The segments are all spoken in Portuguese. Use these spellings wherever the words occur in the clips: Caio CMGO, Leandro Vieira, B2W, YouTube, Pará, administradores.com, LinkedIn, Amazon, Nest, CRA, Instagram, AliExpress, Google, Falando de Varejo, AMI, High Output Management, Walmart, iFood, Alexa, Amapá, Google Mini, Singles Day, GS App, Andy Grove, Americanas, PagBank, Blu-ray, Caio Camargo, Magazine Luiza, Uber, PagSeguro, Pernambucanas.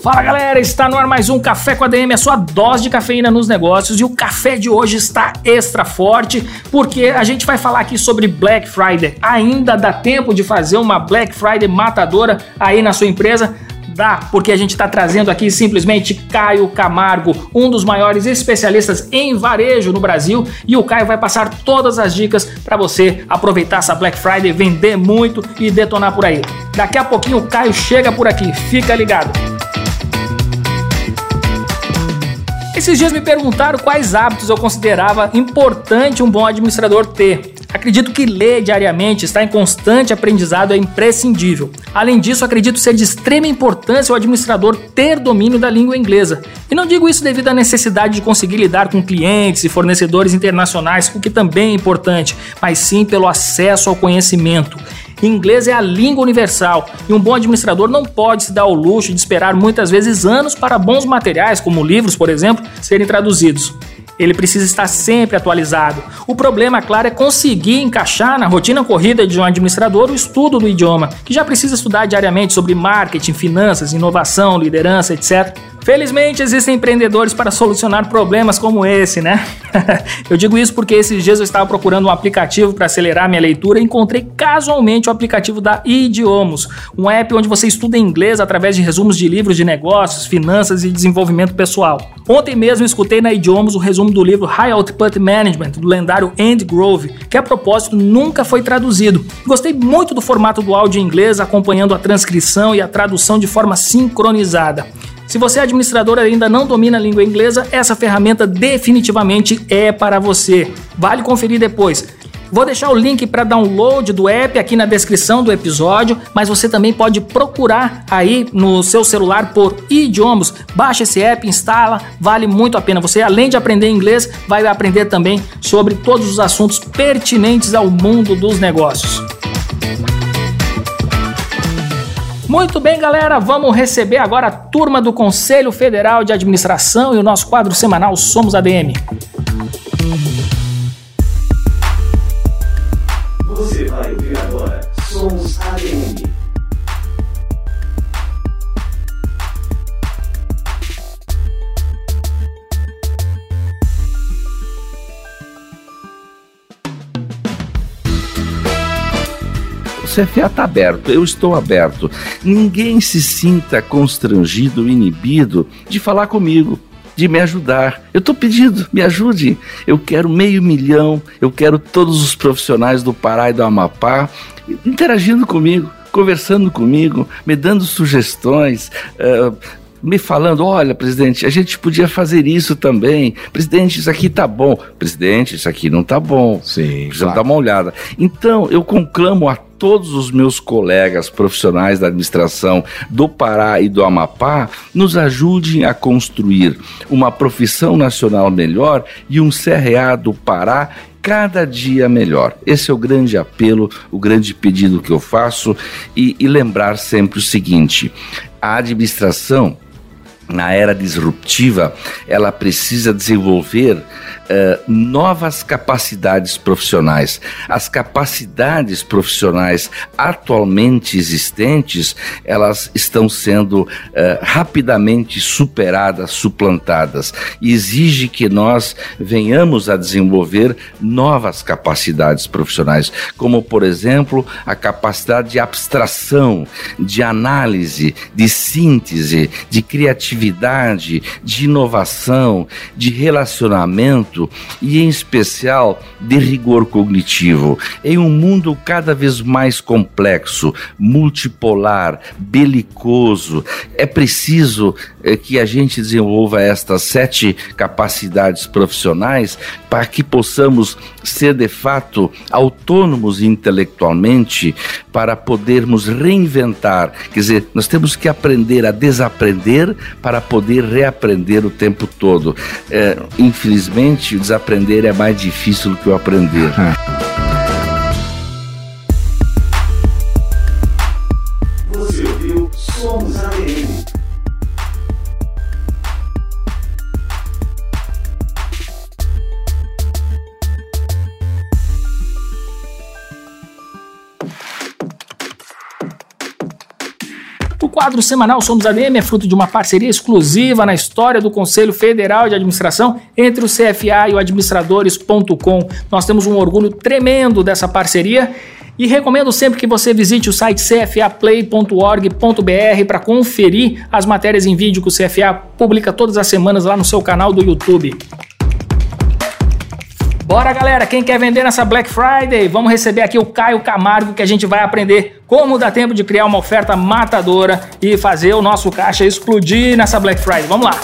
Fala galera, está no ar mais um Café com ADM, a sua dose de cafeína nos negócios, e o café de hoje está extra forte porque a gente vai falar aqui sobre Black Friday. Ainda dá tempo de fazer uma Black Friday matadora aí na sua empresa? Dá, porque a gente está trazendo aqui simplesmente Caio Camargo, um dos maiores especialistas em varejo no Brasil, e o Caio vai passar todas as dicas para você aproveitar essa Black Friday, vender muito e detonar por aí. Daqui a pouquinho o Caio chega por aqui, fica ligado. Esses dias me perguntaram quais hábitos eu considerava importante um bom administrador ter. Acredito que ler diariamente, estar em constante aprendizado é imprescindível. Além disso, acredito ser de extrema importância o administrador ter domínio da língua inglesa. E não digo isso devido à necessidade de conseguir lidar com clientes e fornecedores internacionais, o que também é importante, mas sim pelo acesso ao conhecimento. Inglês é a língua universal e um bom administrador não pode se dar ao luxo de esperar muitas vezes anos para bons materiais, como livros, por exemplo, serem traduzidos. Ele precisa estar sempre atualizado. O problema, claro, é conseguir encaixar na rotina corrida de um administrador o estudo do idioma, que já precisa estudar diariamente sobre marketing, finanças, inovação, liderança, etc. Felizmente, existem empreendedores para solucionar problemas como esse, né? Eu digo isso porque esses dias eu estava procurando um aplicativo para acelerar minha leitura e encontrei casualmente o aplicativo da Idiomus, um app onde você estuda inglês através de resumos de livros de negócios, finanças e desenvolvimento pessoal. Ontem mesmo escutei na Idiomus o resumo do livro High Output Management, do lendário Andy Grove, que a propósito nunca foi traduzido. Gostei muito do formato do áudio em inglês, acompanhando a transcrição e a tradução de forma sincronizada. Se você é administrador e ainda não domina a língua inglesa, essa ferramenta definitivamente é para você. Vale conferir depois. Vou deixar o link para download do app aqui na descrição do episódio, mas você também pode procurar aí no seu celular por Idiomus. Baixa esse app, instala, vale muito a pena. Você, além de aprender inglês, vai aprender também sobre todos os assuntos pertinentes ao mundo dos negócios. Muito bem, galera, vamos receber agora a turma do Conselho Federal de Administração e o nosso quadro semanal Somos ADM. Você vai ouvir agora Somos ADM. O CFA está aberto, eu estou aberto. Ninguém se sinta constrangido, inibido de falar comigo, de me ajudar. Eu estou pedindo, me ajude. Eu quero 500 mil, eu quero todos os profissionais do Pará e do Amapá interagindo comigo, conversando comigo, me dando sugestões, me falando, olha, presidente, a gente podia fazer isso também. Presidente, isso aqui tá bom. Presidente, isso aqui não tá bom. Sim, precisamos dar uma olhada. Então, eu conclamo a todos os meus colegas profissionais da administração do Pará e do Amapá nos ajudem a construir uma profissão nacional melhor e um CRA do Pará cada dia melhor. Esse é o grande apelo, o grande pedido que eu faço, e lembrar sempre o seguinte: a administração, na era disruptiva, ela precisa desenvolver novas capacidades profissionais. As capacidades profissionais atualmente existentes, elas estão sendo rapidamente superadas, suplantadas. Exige que nós venhamos a desenvolver novas capacidades profissionais, como, por exemplo, a capacidade de abstração, de análise, de síntese, de criatividade, criatividade, de inovação, de relacionamento e, em especial, de rigor cognitivo. Em um mundo cada vez mais complexo, multipolar, belicoso, é preciso que a gente desenvolva estas 7 capacidades profissionais para que possamos ser, de fato, autônomos intelectualmente para podermos reinventar. Quer dizer, nós temos que aprender a desaprender para poder reaprender o tempo todo. Infelizmente, o desaprender é mais difícil do que o aprender. Você ouviu? Somos ADM. O quadro semanal Somos ADM é fruto de uma parceria exclusiva na história do Conselho Federal de Administração entre o CFA e o administradores.com. Nós temos um orgulho tremendo dessa parceria e recomendo sempre que você visite o site cfaplay.org.br para conferir as matérias em vídeo que o CFA publica todas as semanas lá no seu canal do YouTube. Bora, galera, quem quer vender nessa Black Friday? Vamos receber aqui o Caio Camargo, que a gente vai aprender como dá tempo de criar uma oferta matadora e fazer o nosso caixa explodir nessa Black Friday. Vamos lá!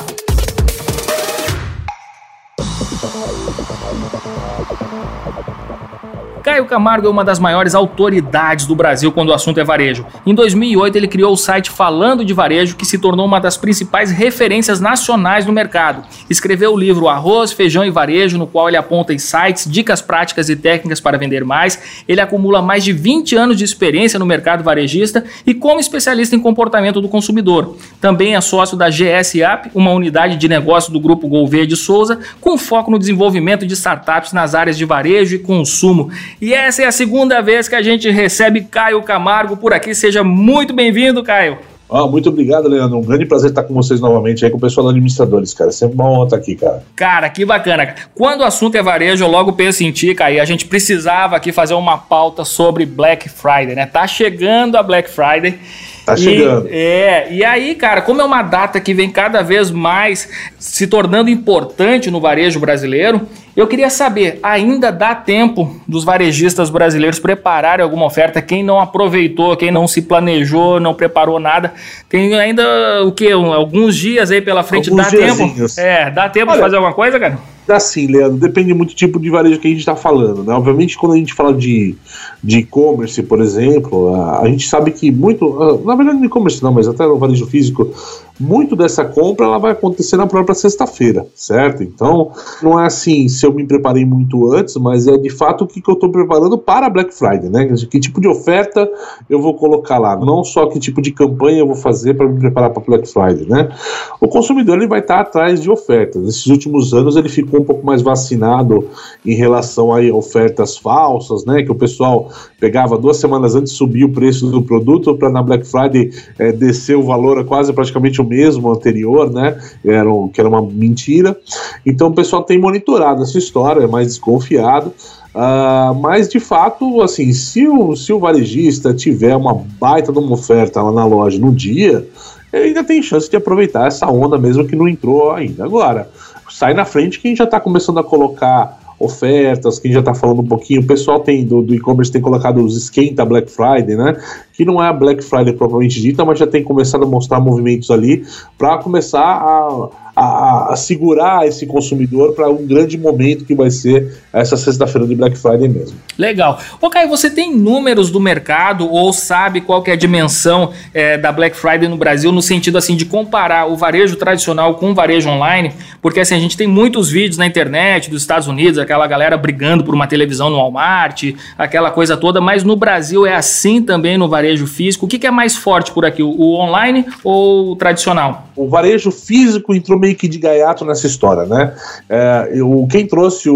Caio Camargo é uma das maiores autoridades do Brasil quando o assunto é varejo. Em 2008, ele criou o site Falando de Varejo, que se tornou uma das principais referências nacionais no mercado. Escreveu o livro Arroz, Feijão e Varejo, no qual ele aponta insights, dicas práticas e técnicas para vender mais. Ele acumula mais de 20 anos de experiência no mercado varejista e como especialista em comportamento do consumidor. Também é sócio da GS App, uma unidade de negócio do grupo Gouveia de Souza, com foco no desenvolvimento de startups nas áreas de varejo e consumo. E essa é a segunda vez que a gente recebe Caio Camargo por aqui. Seja muito bem-vindo, Caio. Muito obrigado, Leandro. Um grande prazer estar com vocês novamente aí, com o pessoal da Administradores, cara. Sempre uma honra estar aqui, cara. Cara, que bacana. Quando o assunto é varejo, eu logo penso em ti, Caio. A gente precisava aqui fazer uma pauta sobre Black Friday, né? Tá chegando a Black Friday. Tá chegando. E aí, cara, como é uma data que vem cada vez mais se tornando importante no varejo brasileiro, eu queria saber, ainda dá tempo dos varejistas brasileiros prepararem alguma oferta? Quem não aproveitou, quem não se planejou, não preparou nada, tem ainda o quê? Alguns dias aí pela frente, alguns diazinhos. Tempo? Dá tempo de fazer alguma coisa, cara? Dá sim, Leandro. Depende muito do tipo de varejo que a gente está falando, né? Obviamente, quando a gente fala de e-commerce, por exemplo, a gente sabe que muito... Na verdade, no e-commerce não, mas até no varejo físico, muito dessa compra ela vai acontecer na própria sexta-feira, certo? Então, não é assim se eu me preparei muito antes, mas é de fato o que eu estou preparando para a Black Friday, né? Que tipo de oferta eu vou colocar lá, não só que tipo de campanha eu vou fazer para me preparar para a Black Friday, né? O consumidor ele vai estar atrás de ofertas. Nesses últimos anos ele ficou um pouco mais vacinado em relação a ofertas falsas, né? Que o pessoal pegava 2 semanas antes, subia o preço do produto para na Black Friday descer o valor a quase praticamente o mesmo anterior, né? Que era uma mentira. Então o pessoal tem monitorado essa história, é mais desconfiado. Mas de fato, assim, se o varejista tiver uma baita de uma oferta lá na loja no dia, ele ainda tem chance de aproveitar essa onda mesmo que não entrou ainda. Agora, sai na frente que a gente já está começando a colocar ofertas, que a gente já está falando um pouquinho, o pessoal tem do e-commerce tem colocado os esquenta Black Friday, né? Que não é a Black Friday propriamente dita, mas já tem começado a mostrar movimentos ali para começar a segurar esse consumidor para um grande momento que vai ser essa sexta-feira de Black Friday mesmo. Legal. Ô Caio, você tem números do mercado ou sabe qual que é a dimensão da Black Friday no Brasil no sentido assim de comparar o varejo tradicional com o varejo online? Porque assim, a gente tem muitos vídeos na internet dos Estados Unidos, aquela galera brigando por uma televisão no Walmart, aquela coisa toda, mas no Brasil é assim também no varejo físico. O que é mais forte por aqui, o online ou o tradicional? O varejo físico entrou meio que de gaiato nessa história, né? Quem trouxe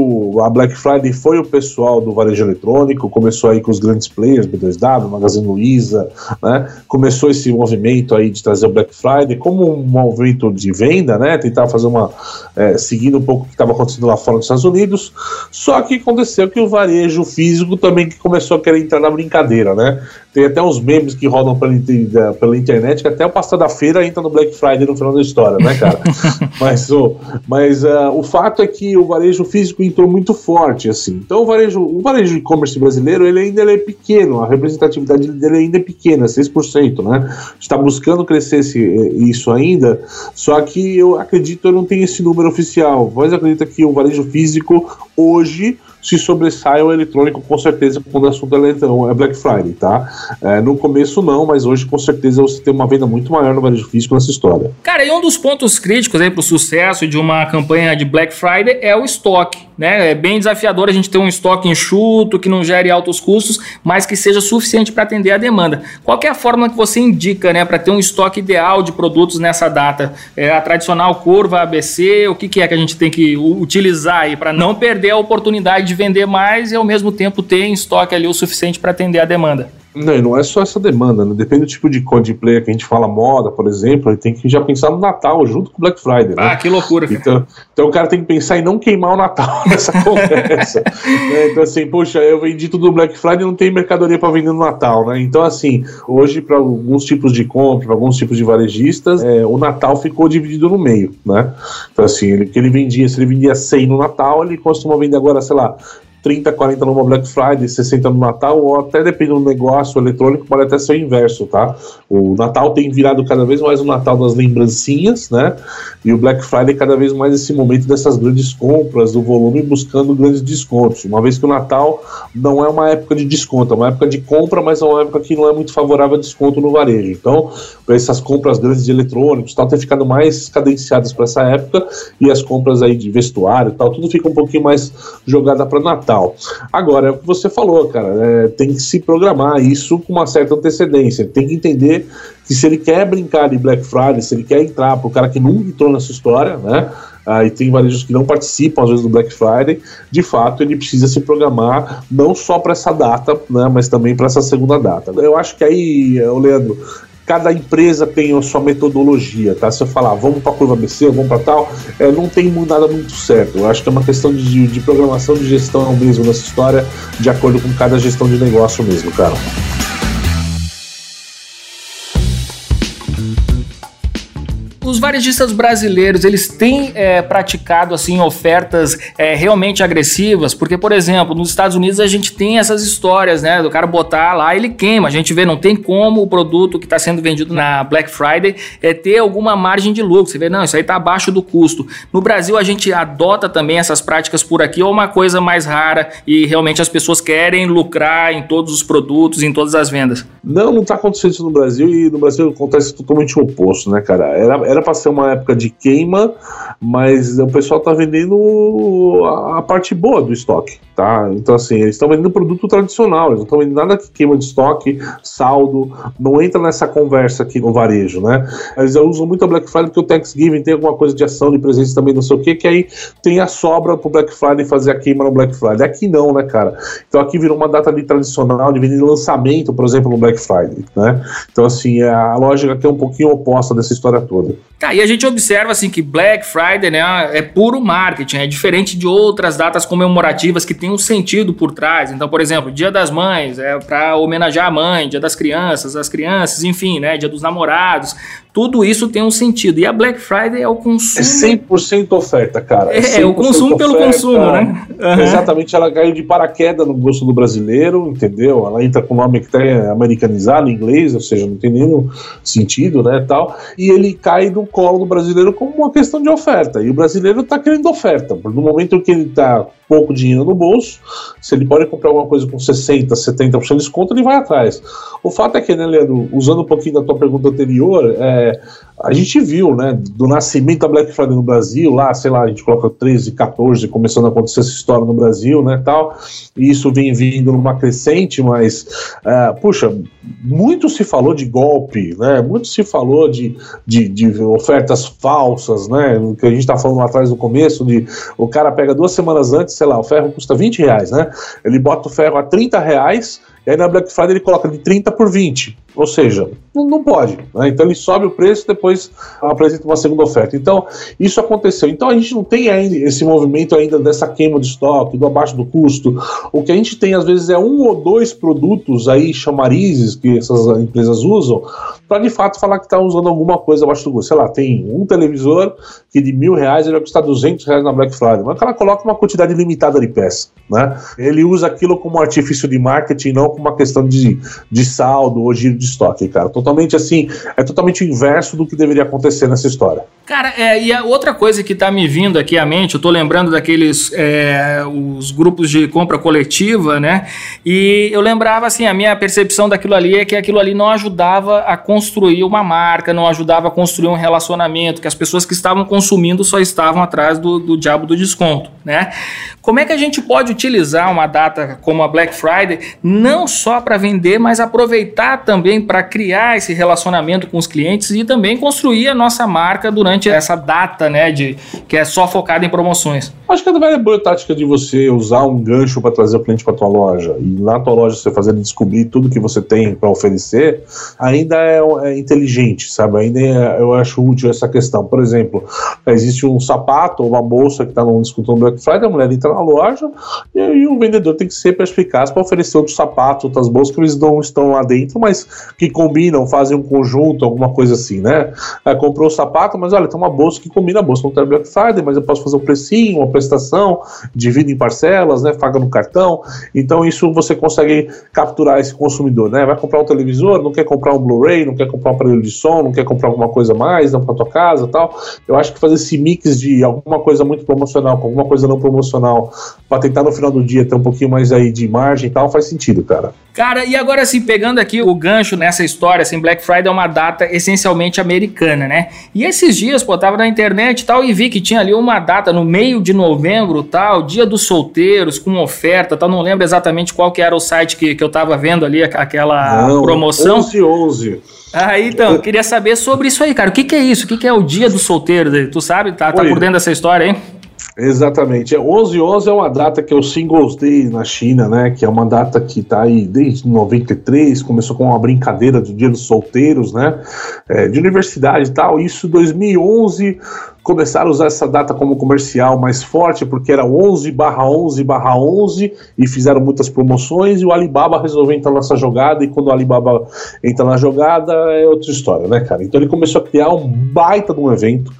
a Black Friday foi o pessoal do varejo eletrônico, começou aí com os grandes players, B2W, Magazine Luiza, né? Começou esse movimento aí de trazer o Black Friday como um movimento de venda, né? Tentar fazer seguindo um pouco o que estava acontecendo lá fora nos Estados Unidos. Só que aconteceu que o varejo físico também começou a querer entrar na brincadeira, né? Tem até uns memes que rodam pela internet, que até o pastor da feira entra no Black Friday no final da história, né, cara? mas o fato é que o varejo físico entrou muito forte, assim. Então o varejo e-commerce brasileiro, ele ainda é pequeno, a representatividade dele ainda é pequena, 6%, né? A gente está buscando crescer isso ainda, só que eu acredito, eu não tenho esse número oficial, mas acredito que o varejo físico hoje se sobressai ao eletrônico, com certeza, quando o assunto é Black Friday, tá? É, no começo não, mas hoje com certeza você tem uma venda muito maior no varejo físico nessa história. Cara, e um dos pontos críticos aí pro sucesso de uma campanha de Black Friday é o estoque, né? É bem desafiador a gente ter um estoque enxuto, que não gere altos custos, mas que seja suficiente para atender a demanda. Qual que é a forma que você indica, né, para ter um estoque ideal de produtos nessa data? É a tradicional curva, ABC, o que é que a gente tem que utilizar aí para não perder a oportunidade de vender mais e ao mesmo tempo ter em estoque ali o suficiente para atender a demanda? Não é só essa demanda, né? Depende do tipo de code player que a gente fala, moda, por exemplo, ele tem que já pensar no Natal junto com o Black Friday, né? Ah, que loucura, cara. Então o cara tem que pensar em não queimar o Natal nessa conversa. Então assim, poxa, eu vendi tudo no Black Friday e não tem mercadoria para vender no Natal, né? Então assim, hoje para alguns tipos de compra, para alguns tipos de varejistas, o Natal ficou dividido no meio, né? Então assim, se ele vendia 100 no Natal, ele costuma vender agora, sei lá, 30, 40 numa Black Friday, 60 no Natal, ou até depende do negócio eletrônico, pode até ser o inverso, tá? O Natal tem virado cada vez mais o Natal das lembrancinhas, né? E o Black Friday cada vez mais esse momento dessas grandes compras, do volume, buscando grandes descontos. Uma vez que o Natal não é uma época de desconto, é uma época de compra, mas é uma época que não é muito favorável a desconto no varejo. Então, essas compras grandes de eletrônicos, tal, tem ficado mais cadenciadas para essa época, e as compras aí de vestuário, tal, tudo fica um pouquinho mais jogada para Natal. Agora, é o que você falou, cara, tem que se programar isso com uma certa antecedência, tem que entender que se ele quer brincar de Black Friday, se ele quer entrar pro cara que nunca entrou nessa história, né? E tem varejos que não participam às vezes do Black Friday, de fato ele precisa se programar não só para essa data, né, mas também para essa segunda data. Eu acho que aí, Leandro, cada empresa tem a sua metodologia, tá? Se eu falar, vamos para a curva ABC, vamos para tal, não tem nada muito certo. Eu acho que é uma questão de programação, de gestão mesmo nessa história, de acordo com cada gestão de negócio mesmo, cara. Os varejistas brasileiros, eles têm praticado assim, ofertas realmente agressivas? Porque, por exemplo, nos Estados Unidos a gente tem essas histórias, né, do cara botar lá, ele queima. A gente vê, não tem como o produto que está sendo vendido na Black Friday ter alguma margem de lucro. Você vê, não, isso aí está abaixo do custo. No Brasil a gente adota também essas práticas por aqui, ou é uma coisa mais rara e realmente as pessoas querem lucrar em todos os produtos, em todas as vendas? Não está acontecendo isso no Brasil, e no Brasil acontece totalmente o oposto, né, cara? Era para ser uma época de queima, mas o pessoal tá vendendo a parte boa do estoque, tá? Então assim, eles estão vendendo produto tradicional, eles não estão vendendo nada que queima de estoque, saldo, não entra nessa conversa aqui no varejo, né? Eles usam muito a Black Friday porque o Thanksgiving tem alguma coisa de ação, de presente também, não sei o que aí tem a sobra pro Black Friday fazer a queima no Black Friday. Aqui não, né, cara? Então aqui virou uma data ali tradicional de vender lançamento, por exemplo, no Black Friday, né? Então assim, a lógica aqui é um pouquinho oposta dessa história toda. Tá, e a gente observa assim que Black Friday, né, é puro marketing, é diferente de outras datas comemorativas que tem um sentido por trás. Então, por exemplo, Dia das Mães é para homenagear a mãe, Dia das Crianças, as crianças, enfim, né, Dia dos Namorados, tudo isso tem um sentido. E a Black Friday é o consumo. É 100% oferta, cara. É o consumo pelo consumo, né? Uhum. Exatamente, ela caiu de paraquedas no gosto do brasileiro, entendeu? Ela entra com o nome que é americanizado, em inglês, ou seja, não tem nenhum sentido, né, tal. E ele cai do colo do brasileiro como uma questão de oferta, e o brasileiro tá querendo oferta. No momento que ele tá pouco dinheiro no bolso, se ele pode comprar alguma coisa com 60%, 70% de desconto, ele vai atrás. O fato é que, né, Leandro, usando um pouquinho da tua pergunta anterior, a gente viu, né, do nascimento da Black Friday no Brasil, lá, sei lá, a gente coloca 13, 14, começando a acontecer essa história no Brasil, né, tal, e isso vem vindo numa crescente, mas, muito se falou de golpe, né, muito se falou de ofertas falsas, né, que a gente tá falando lá atrás no começo, de o cara pega 2 semanas antes, sei lá, o ferro custa R$20, né, ele bota o ferro a R$30, e aí na Black Friday ele coloca de 30 por 20. Ou seja, não pode, né? Então ele sobe o preço e depois apresenta uma segunda oferta. Então, isso aconteceu. Então a gente não tem ainda esse movimento ainda dessa queima de estoque, do abaixo do custo. O que a gente tem às vezes é um ou dois produtos aí, chamarizes, que essas empresas usam para de fato falar que está usando alguma coisa abaixo do custo. Sei lá, tem um televisor que de R$1.000 ele vai custar R$200 na Black Friday, mas o cara coloca uma quantidade limitada de peça, né? Ele usa aquilo como artifício de marketing, não como uma questão de saldo ou giro de estoque, cara. Totalmente assim, é totalmente o inverso do que deveria acontecer nessa história. Cara, e a outra coisa que tá me vindo aqui à mente, eu tô lembrando daqueles os grupos de compra coletiva, né? E eu lembrava assim, a minha percepção daquilo ali é que aquilo ali não ajudava a construir uma marca, não ajudava a construir um relacionamento, que as pessoas que estavam consumindo só estavam atrás do diabo do desconto, né? Como é que a gente pode utilizar uma data como a Black Friday, não só para vender, mas aproveitar também para criar esse relacionamento com os clientes e também construir a nossa marca durante essa data, né, que é só focada em promoções? Acho que é uma boa tática de você usar um gancho para trazer o cliente para tua loja e na tua loja você fazer ele descobrir tudo que você tem para oferecer, ainda é inteligente, sabe? Ainda eu acho útil essa questão. Por exemplo, existe um sapato ou uma bolsa que está num desconto no Black Friday, a mulher entra na loja e aí o vendedor tem que ser perspicaz para oferecer outros sapatos, outras bolsas que eles não estão lá dentro, mas que combinam, fazem um conjunto, alguma coisa assim, né? Comprou o sapato, mas olha, tem uma bolsa que combina, a bolsa não tem Black Friday, mas eu posso fazer um precinho, uma prestação, divido em parcelas, né? Paga no cartão. Então isso você consegue capturar esse consumidor, né? Vai comprar um televisor, não quer comprar um Blu-ray, não quer comprar um aparelho de som, não quer comprar alguma coisa mais, não, para tua casa, tal. Eu acho que fazer esse mix de alguma coisa muito promocional com alguma coisa não promocional para tentar no final do dia ter um pouquinho mais aí de margem e tal, faz sentido, cara. Cara, e agora assim, pegando aqui o gancho nessa história, assim, Black Friday é uma data essencialmente americana, né? E esses dias, pô, tava na internet e tal e vi que tinha ali uma data no meio de novembro, tal, dia dos solteiros, com oferta, tal, não lembro exatamente qual que era o site que eu tava vendo ali, aquela promoção. 11/11. Ah, então, queria saber sobre isso aí, cara. O que é isso? O que é o dia dos solteiros? Tu sabe? Tá por dentro dessa história, hein? Exatamente, 11/11 é uma data que é o Singles Day na China, né, que é uma data que está aí desde 93, começou com uma brincadeira do Dia dos Solteiros, né, de universidade e tal. Isso em 2011 começaram a usar essa data como comercial mais forte, porque era 11/11/11 e fizeram muitas promoções, e o Alibaba resolveu entrar nessa jogada, e quando o Alibaba entra na jogada é outra história, né, cara? Então ele começou a criar um baita de um evento.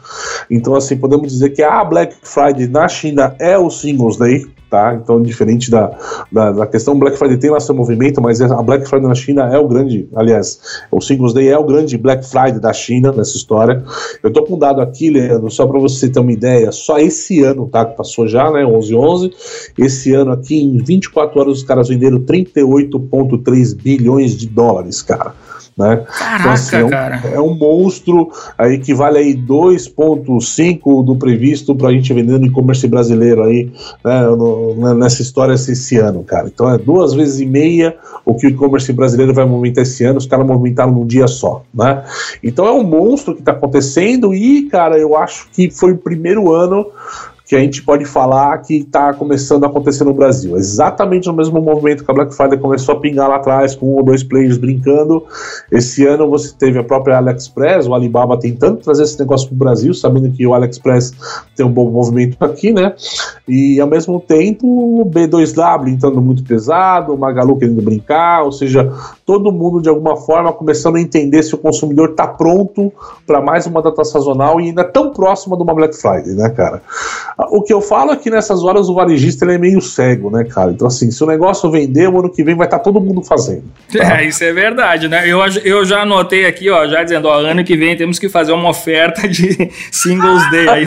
Então assim, podemos dizer que a Black Friday na China é o Singles Day, tá? Então, diferente da questão, Black Friday tem lá seu movimento, mas a Black Friday na China é o grande, aliás, o Singles Day é o grande Black Friday da China nessa história. Eu tô com um dado aqui, Leandro, só para você ter uma ideia, só esse ano, tá, que passou já, né, 11/11, esse ano aqui, em 24 horas, os caras venderam $38.3 bilhões, cara. Né? Caraca, então, assim, cara. É um monstro aí que vale aí 2,5 do previsto pra gente vender no e-commerce brasileiro aí, né, nessa história esse ano, cara. Então é 2,5 vezes o que o e-commerce brasileiro vai movimentar esse ano, os caras movimentaram num dia só, né? Então é um monstro que tá acontecendo e, cara, eu acho que foi o primeiro ano que a gente pode falar que está começando a acontecer no Brasil. Exatamente no mesmo movimento que a Black Friday começou a pingar lá atrás, com um ou dois players brincando. Esse ano você teve a própria AliExpress, o Alibaba tentando trazer esse negócio para o Brasil, sabendo que o AliExpress tem um bom movimento aqui, né? E ao mesmo tempo o B2W entrando muito pesado, o Magalu querendo brincar, ou seja, todo mundo de alguma forma começando a entender se o consumidor está pronto para mais uma data sazonal e ainda tão próxima de uma Black Friday, né, cara? O que eu falo é que nessas horas o varejista ele é meio cego, né, cara? Então assim, se o negócio vender, o ano que vem vai estar todo mundo fazendo, tá? Isso é verdade, né? Eu já anotei aqui, ó, já dizendo, ó, ano que vem temos que fazer uma oferta de Singles Day aí.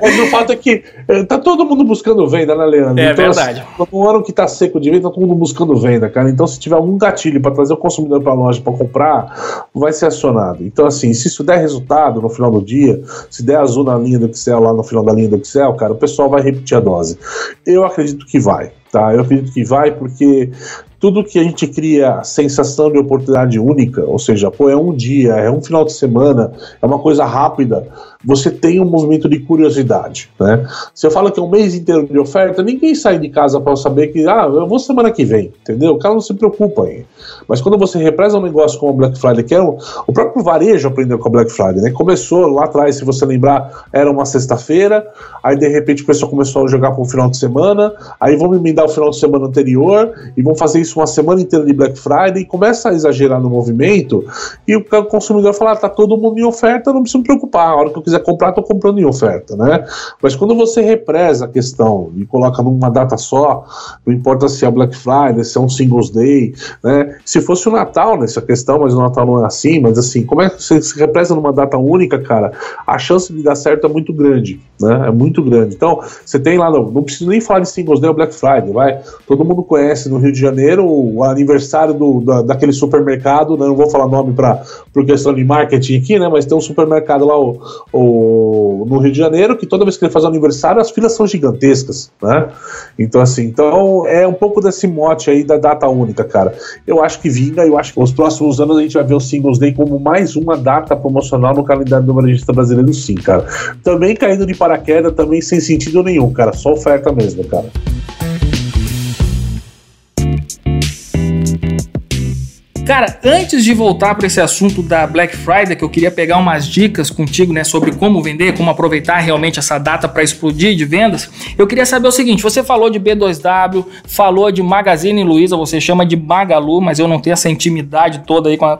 Mas o fato é que tá todo mundo buscando venda, né, Leandro? É, então, verdade. Assim, no ano que tá seco de venda, tá todo mundo buscando venda, cara. Então se tiver algum gatilho para trazer o consumidor pra loja pra comprar, vai ser acionado. Então assim, se isso der resultado no final do dia, se der azul na linha do Excel, lá no final da linha do Excel, cara, o pessoal vai repetir a dose. Eu acredito que vai, tá? Eu acredito que vai porque tudo que a gente cria sensação de oportunidade única, ou seja, pô, é um dia, é um final de semana, é uma coisa rápida, você tem um movimento de curiosidade, né? Se eu falo que é um mês inteiro de oferta, ninguém sai de casa para saber que, ah, eu vou semana que vem, entendeu? O cara não se preocupa aí. Mas quando você represa um negócio como o Black Friday, que é o próprio varejo aprendeu com a Black Friday, né? Começou lá atrás, se você lembrar, era uma sexta-feira, aí de repente o pessoal começou a jogar para o final de semana, aí vão emendar o final de semana anterior e vão fazer isso uma semana inteira de Black Friday e começa a exagerar no movimento e o consumidor fala, ah, tá todo mundo em oferta, não preciso me preocupar, a hora que eu quiser comprar, tô comprando em oferta, né? Mas quando você represa a questão e coloca numa data só, não importa se é Black Friday, se é um Singles Day, né? Se fosse o Natal nessa questão, mas o Natal não é assim, mas assim, como é que você se represa numa data única, cara? A chance de dar certo é muito grande, né? É muito grande. Então, você tem lá, não preciso nem falar de Singles Day ou Black Friday, vai? Todo mundo conhece no Rio de Janeiro o aniversário daquele supermercado, né? Não vou falar nome por questão de marketing aqui, né? Mas tem um supermercado lá, no Rio de Janeiro, que toda vez que ele faz um aniversário, as filas são gigantescas, né? Então, assim, é um pouco desse mote aí da data única, cara. Eu acho que vinga, eu acho que nos próximos anos a gente vai ver o Singles Day como mais uma data promocional no calendário do varejista brasileiro, sim, cara. Também caindo de paraquedas, também sem sentido nenhum, cara. Só oferta mesmo, cara. Cara, antes de voltar para esse assunto da Black Friday, que eu queria pegar umas dicas contigo, né, sobre como vender, como aproveitar realmente essa data para explodir de vendas, eu queria saber o seguinte, você falou de B2W, falou de Magazine Luiza, você chama de Magalu, mas eu não tenho essa intimidade toda aí com a...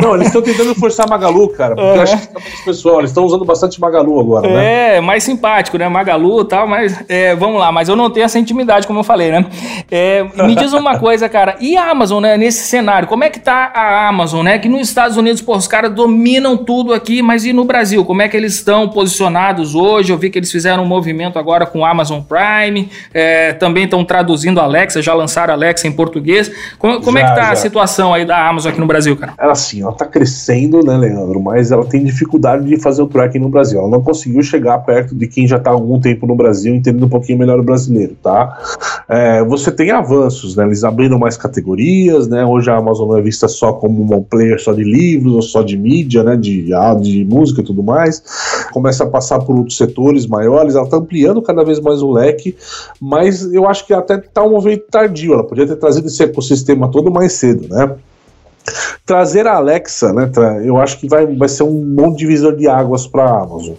Não, eles estão tentando forçar Magalu, cara, porque eu acho que tá muito pessoal, eles estão usando bastante Magalu agora, né? É, mais simpático, né, Magalu e tal, mas vamos lá, mas eu não tenho essa intimidade, como eu falei, né? Me diz uma coisa, cara, e a Amazon, né, nesse cenário, como é que tá a Amazon, né? Que nos Estados Unidos, pô, os caras dominam tudo aqui, mas e no Brasil? Como é que eles estão posicionados hoje? Eu vi que eles fizeram um movimento agora com o Amazon Prime, também estão traduzindo a Alexa, já lançaram a Alexa em português. Como é que tá a situação aí da Amazon aqui no Brasil, cara? Ela sim, ela tá crescendo, né, Leandro? Mas ela tem dificuldade de fazer o tracking no Brasil. Ela não conseguiu chegar perto de quem já tá há algum tempo no Brasil, entendendo um pouquinho melhor o brasileiro, tá? Você tem avanços, né? Eles abriram mais categorias, né? Hoje a Amazon não é vista só como um player só de livros ou só de mídia, né, de música e tudo mais, começa a passar por outros setores maiores, ela está ampliando cada vez mais o leque, mas eu acho que até está um movimento tardio, ela podia ter trazido esse ecossistema todo mais cedo, né? Trazer a Alexa, né, eu acho que vai ser um bom divisor de águas para a Amazon.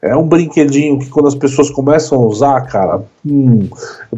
É um brinquedinho que quando as pessoas começam a usar, cara,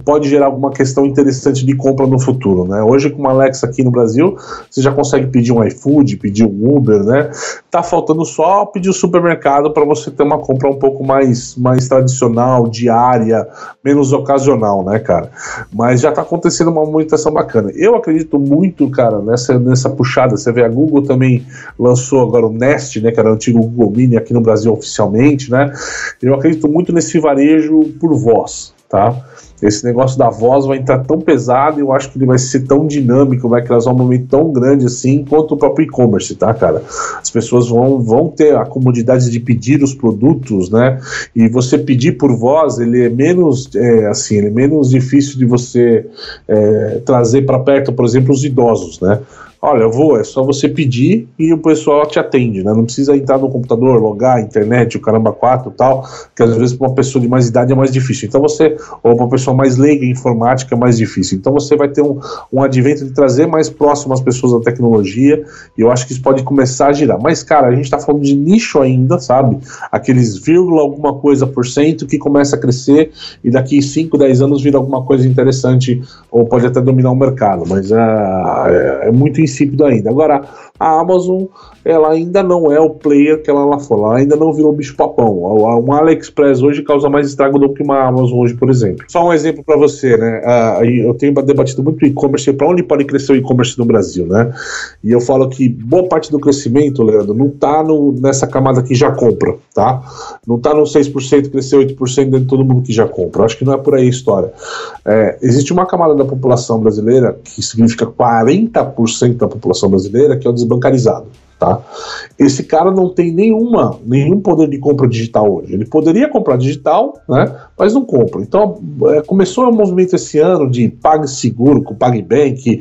pode gerar alguma questão interessante de compra no futuro, né? Hoje com uma Alexa aqui no Brasil, você já consegue pedir um iFood, pedir um Uber, né? Tá faltando só pedir o supermercado para você ter uma compra um pouco mais tradicional, diária, menos ocasional, né, cara? Mas já tá acontecendo uma movimentação bacana. Eu acredito muito, cara, nessa puxada. Você vê, a Google também lançou agora o Nest, né, que era o antigo Google Mini aqui no Brasil oficialmente, né? Eu acredito muito nesse varejo por voz, tá? Esse negócio da voz vai entrar tão pesado, eu acho que ele vai ser tão dinâmico, vai causar um momento tão grande assim quanto o próprio e-commerce, tá, cara? As pessoas vão ter a comodidade de pedir os produtos, né? E você pedir por voz, ele é menos ele é menos difícil de você trazer para perto, por exemplo, os idosos, né? Olha, é só você pedir e o pessoal te atende, né? Não precisa entrar no computador, logar, internet, o caramba 4 e tal, que às vezes para uma pessoa de mais idade é mais difícil. Então ou para uma pessoa mais leiga em informática é mais difícil. Então você vai ter um advento de trazer mais próximo as pessoas da tecnologia e eu acho que isso pode começar a girar. Mas, cara, a gente está falando de nicho ainda, sabe? Aqueles vírgula alguma coisa por cento que começa a crescer e daqui 5, 10 anos vira alguma coisa interessante ou pode até dominar o mercado, mas é muito insípido ainda. Agora, a Amazon, ela ainda não é o player que ela lá foi, ela ainda não virou bicho papão. Um AliExpress hoje causa mais estrago do que uma Amazon hoje, por exemplo. Só um exemplo para você, né? Eu tenho debatido muito e-commerce, para onde pode crescer o e-commerce no Brasil, né? E eu falo que boa parte do crescimento, Leandro, não tá nessa camada que já compra, tá? Não tá no 6%, crescer 8% dentro de todo mundo que já compra. Eu acho que não é por aí a história. Existe uma camada da população brasileira, que significa 40% da população brasileira, que é o desbancarizado. Tá? Esse cara não tem nenhum poder de compra digital hoje. Ele poderia comprar digital, né, mas não compra. Então começou o movimento esse ano de PagSeguro, com PagBank,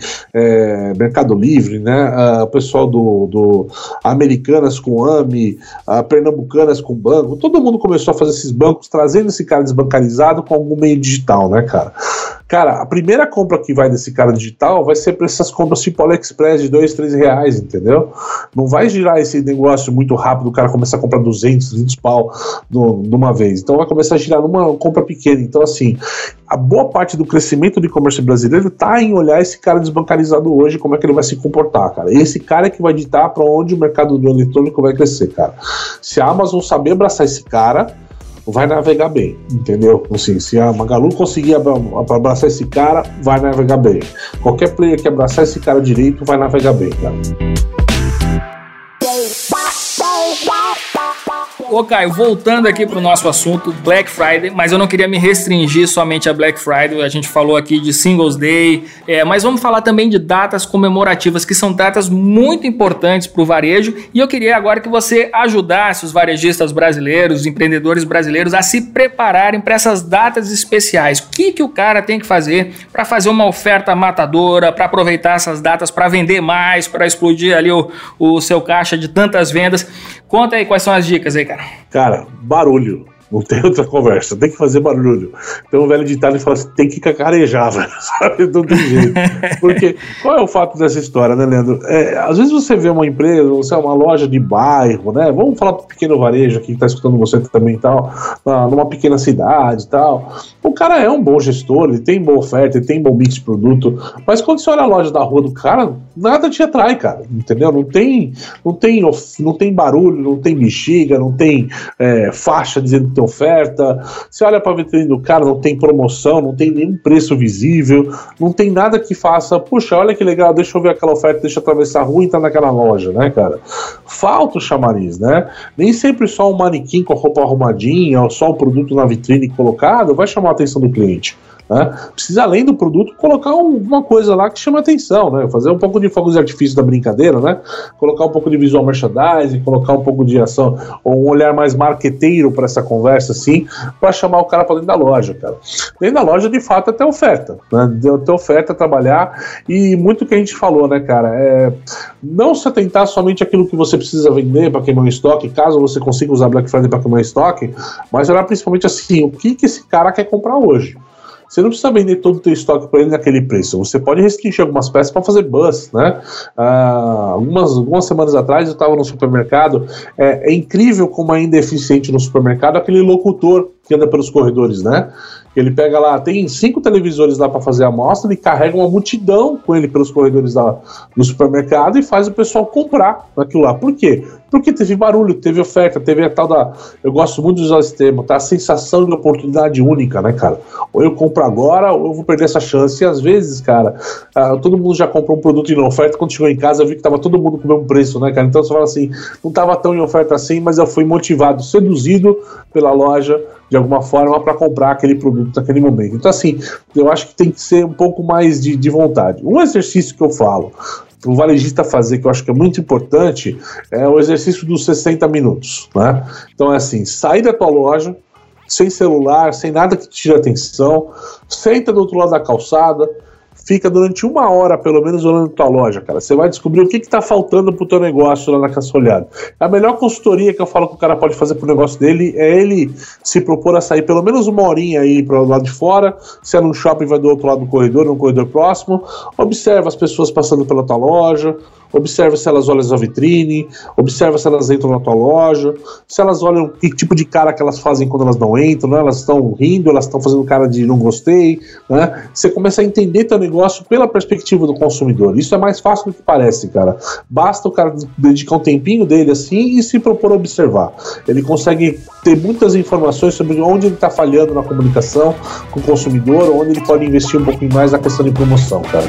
Mercado Livre, né, o pessoal do Americanas com AMI, Pernambucanas com banco. Todo mundo começou a fazer esses bancos, trazendo esse cara desbancarizado com algum meio digital, né, cara? Cara, a primeira compra que vai desse cara digital vai ser para essas compras tipo AliExpress de 2, 3 reais, entendeu? Não vai girar esse negócio muito rápido, o cara começa a comprar 200, 300 pau de uma vez. Então vai começar a girar numa compra pequena. Então, assim, a boa parte do crescimento de comércio brasileiro está em olhar esse cara desbancarizado hoje, como é que ele vai se comportar, cara. E esse cara é que vai ditar para onde o mercado do eletrônico vai crescer, cara. Se a Amazon saber abraçar esse cara, vai navegar bem, entendeu? Assim, se a Magalu conseguir abraçar esse cara, vai navegar bem. Qualquer player que abraçar esse cara direito, vai navegar bem, cara. Ô Caio, voltando aqui pro nosso assunto, Black Friday, mas eu não queria me restringir somente a Black Friday, a gente falou aqui de Singles Day, mas vamos falar também de datas comemorativas, que são datas muito importantes pro varejo, e eu queria agora que você ajudasse os varejistas brasileiros, os empreendedores brasileiros a se prepararem para essas datas especiais. O que o cara tem que fazer para fazer uma oferta matadora, para aproveitar essas datas, para vender mais, para explodir ali o seu caixa de tantas vendas? Conta aí quais são as dicas aí, cara. Cara, barulho. Não tem outra conversa, tem que fazer barulho. Então o velho ditado fala assim, tem que cacarejar, velho, sabe? Não tem jeito. Porque qual é o fato dessa história, né, Leandro? Às vezes você vê uma empresa, você é uma loja de bairro, né? Vamos falar para o pequeno varejo aqui que está escutando você também e tal, numa pequena cidade e tal. O cara é um bom gestor, ele tem boa oferta, ele tem bom mix de produto, mas quando você olha a loja da rua do cara, nada te atrai, cara, entendeu? Não tem barulho, não tem bexiga, não tem faixa dizendo tem oferta, você olha para a vitrine do cara, não tem promoção, não tem nenhum preço visível, não tem nada que faça, puxa, olha que legal, deixa eu ver aquela oferta, deixa eu atravessar a rua e entrar naquela loja, né, cara? Falta o chamariz, né? Nem sempre só um manequim com a roupa arrumadinha, ou só o produto na vitrine colocado vai chamar a atenção do cliente. Né? Precisa, além do produto, colocar alguma coisa lá que chama atenção, né? Fazer um pouco de fogos de artifício da brincadeira, né? Colocar um pouco de visual merchandising, colocar um pouco de ação, ou um olhar mais marqueteiro para essa conversa, assim, para chamar o cara para dentro da loja, cara. Dentro da loja, de fato, até oferta, né? Até oferta, trabalhar, e muito que a gente falou, né, cara? Não se atentar somente àquilo que você precisa vender para queimar estoque, caso você consiga usar Black Friday para queimar estoque, mas olhar principalmente assim, o que esse cara quer comprar hoje. Você não precisa vender todo o teu estoque para ele naquele preço. Você pode restringir algumas peças para fazer buzz, né? Algumas semanas atrás eu estava no supermercado. É incrível como ainda é eficiente no supermercado aquele locutor que anda pelos corredores, né? Ele pega lá, tem 5 televisores lá para fazer a amostra, ele carrega uma multidão com ele pelos corredores do supermercado e faz o pessoal comprar aquilo lá. Por quê? Porque teve barulho, teve oferta, teve a tal da... Eu gosto muito de usar esse termo, tá? A sensação de oportunidade única, né, cara? Ou eu compro agora, ou eu vou perder essa chance. E às vezes, cara, todo mundo já comprou um produto em oferta, quando chegou em casa eu vi que tava todo mundo com o mesmo preço, né, cara? Então você fala assim, não tava tão em oferta assim, mas eu fui motivado, seduzido pela loja, de alguma forma, para comprar aquele produto naquele momento. Então, assim, eu acho que tem que ser um pouco mais de vontade. Um exercício que eu falo, o varejista fazer, que eu acho que é muito importante, é o exercício dos 60 minutos, né? Então, é assim, sair da tua loja, sem celular, sem nada que te tire atenção, senta do outro lado da calçada, fica durante 1 hora, pelo menos, olhando tua loja, cara. Você vai descobrir o que está faltando pro teu negócio lá na caça olhada. A melhor consultoria que eu falo que o cara pode fazer pro negócio dele é ele se propor a sair pelo menos 1 horinha aí pro lado de fora. Se é num shopping, vai do outro lado do corredor, num corredor próximo. Observa as pessoas passando pela tua loja. Observa se elas olham a vitrine, observa se elas entram na tua loja, se elas olham que tipo de cara que elas fazem quando elas não entram, né? Elas estão rindo, elas estão fazendo cara de não gostei, né? Você começa a entender teu negócio pela perspectiva do consumidor. Isso é mais fácil do que parece, cara. Basta o cara dedicar um tempinho dele assim e se propor a observar. Ele consegue ter muitas informações sobre onde ele está falhando na comunicação com o consumidor, onde ele pode investir um pouquinho mais na questão de promoção, cara.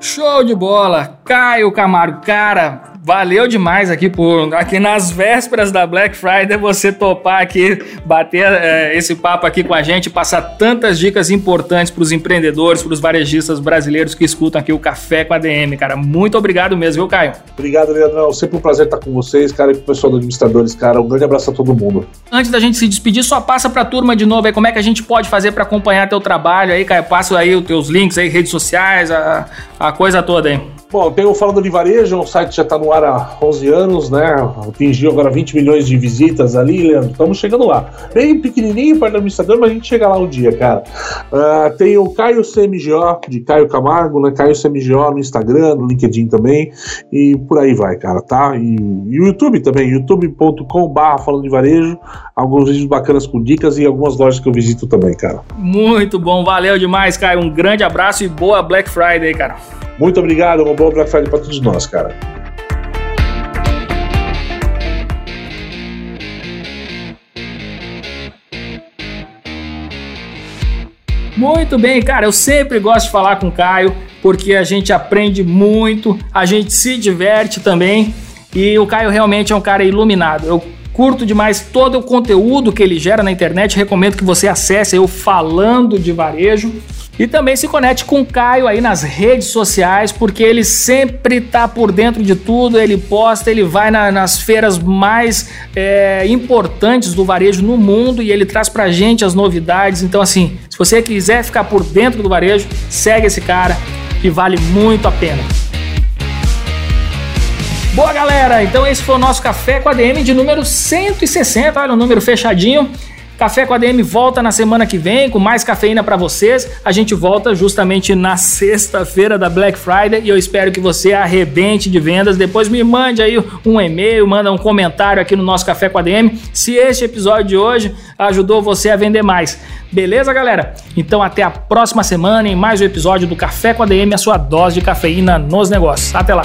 Show de bola, Caio Camargo, cara, valeu demais aqui por aqui nas vésperas da Black Friday você topar aqui, bater esse papo aqui com a gente, passar tantas dicas importantes para os empreendedores, para os varejistas brasileiros que escutam aqui o Café com ADM, cara. Muito obrigado mesmo, viu, Caio? Obrigado, Leandrão. Sempre um prazer estar com vocês, cara, e pro pessoal do Administradores, cara. Um grande abraço a todo mundo. Antes da gente se despedir, só passa pra turma de novo aí como é que a gente pode fazer para acompanhar teu trabalho aí, Caio. Passa aí os teus links aí, redes sociais, a coisa toda aí. Bom, tem o Falando de Varejo, o site já está no ar há 11 anos, né? Atingiu agora 20 milhões de visitas ali, Leandro. Estamos chegando lá. Bem pequenininho para o administrador, mas a gente chega lá um dia, cara. Tem o Caio CMGO, de Caio Camargo, né? Caio CMGO no Instagram, no LinkedIn também. E por aí vai, cara, tá? E o YouTube também, youtube.com/Falando de Varejo. Alguns vídeos bacanas com dicas e algumas lojas que eu visito também, cara. Muito bom, valeu demais, Caio. Um grande abraço e boa Black Friday, cara. Muito obrigado, uma boa Black Friday para todos nós, cara. Muito bem, cara, eu sempre gosto de falar com o Caio, porque a gente aprende muito, a gente se diverte também, e o Caio realmente é um cara iluminado. Eu curto demais todo o conteúdo que ele gera na internet, recomendo que você acesse o Falando de Varejo. E também se conecte com o Caio aí nas redes sociais, porque ele sempre tá por dentro de tudo, ele posta, ele vai nas feiras mais importantes do varejo no mundo e ele traz pra gente as novidades. Então assim, se você quiser ficar por dentro do varejo, segue esse cara que vale muito a pena. Boa, galera! Então esse foi o nosso Café com ADM de número 160, olha, um número fechadinho. Café com ADM volta na semana que vem com mais cafeína pra vocês. A gente volta justamente na sexta-feira da Black Friday e eu espero que você arrebente de vendas. Depois me mande aí um e-mail, manda um comentário aqui no nosso Café com ADM se este episódio de hoje ajudou você a vender mais. Beleza, galera? Então até a próxima semana em mais um episódio do Café com ADM, a sua dose de cafeína nos negócios. Até lá!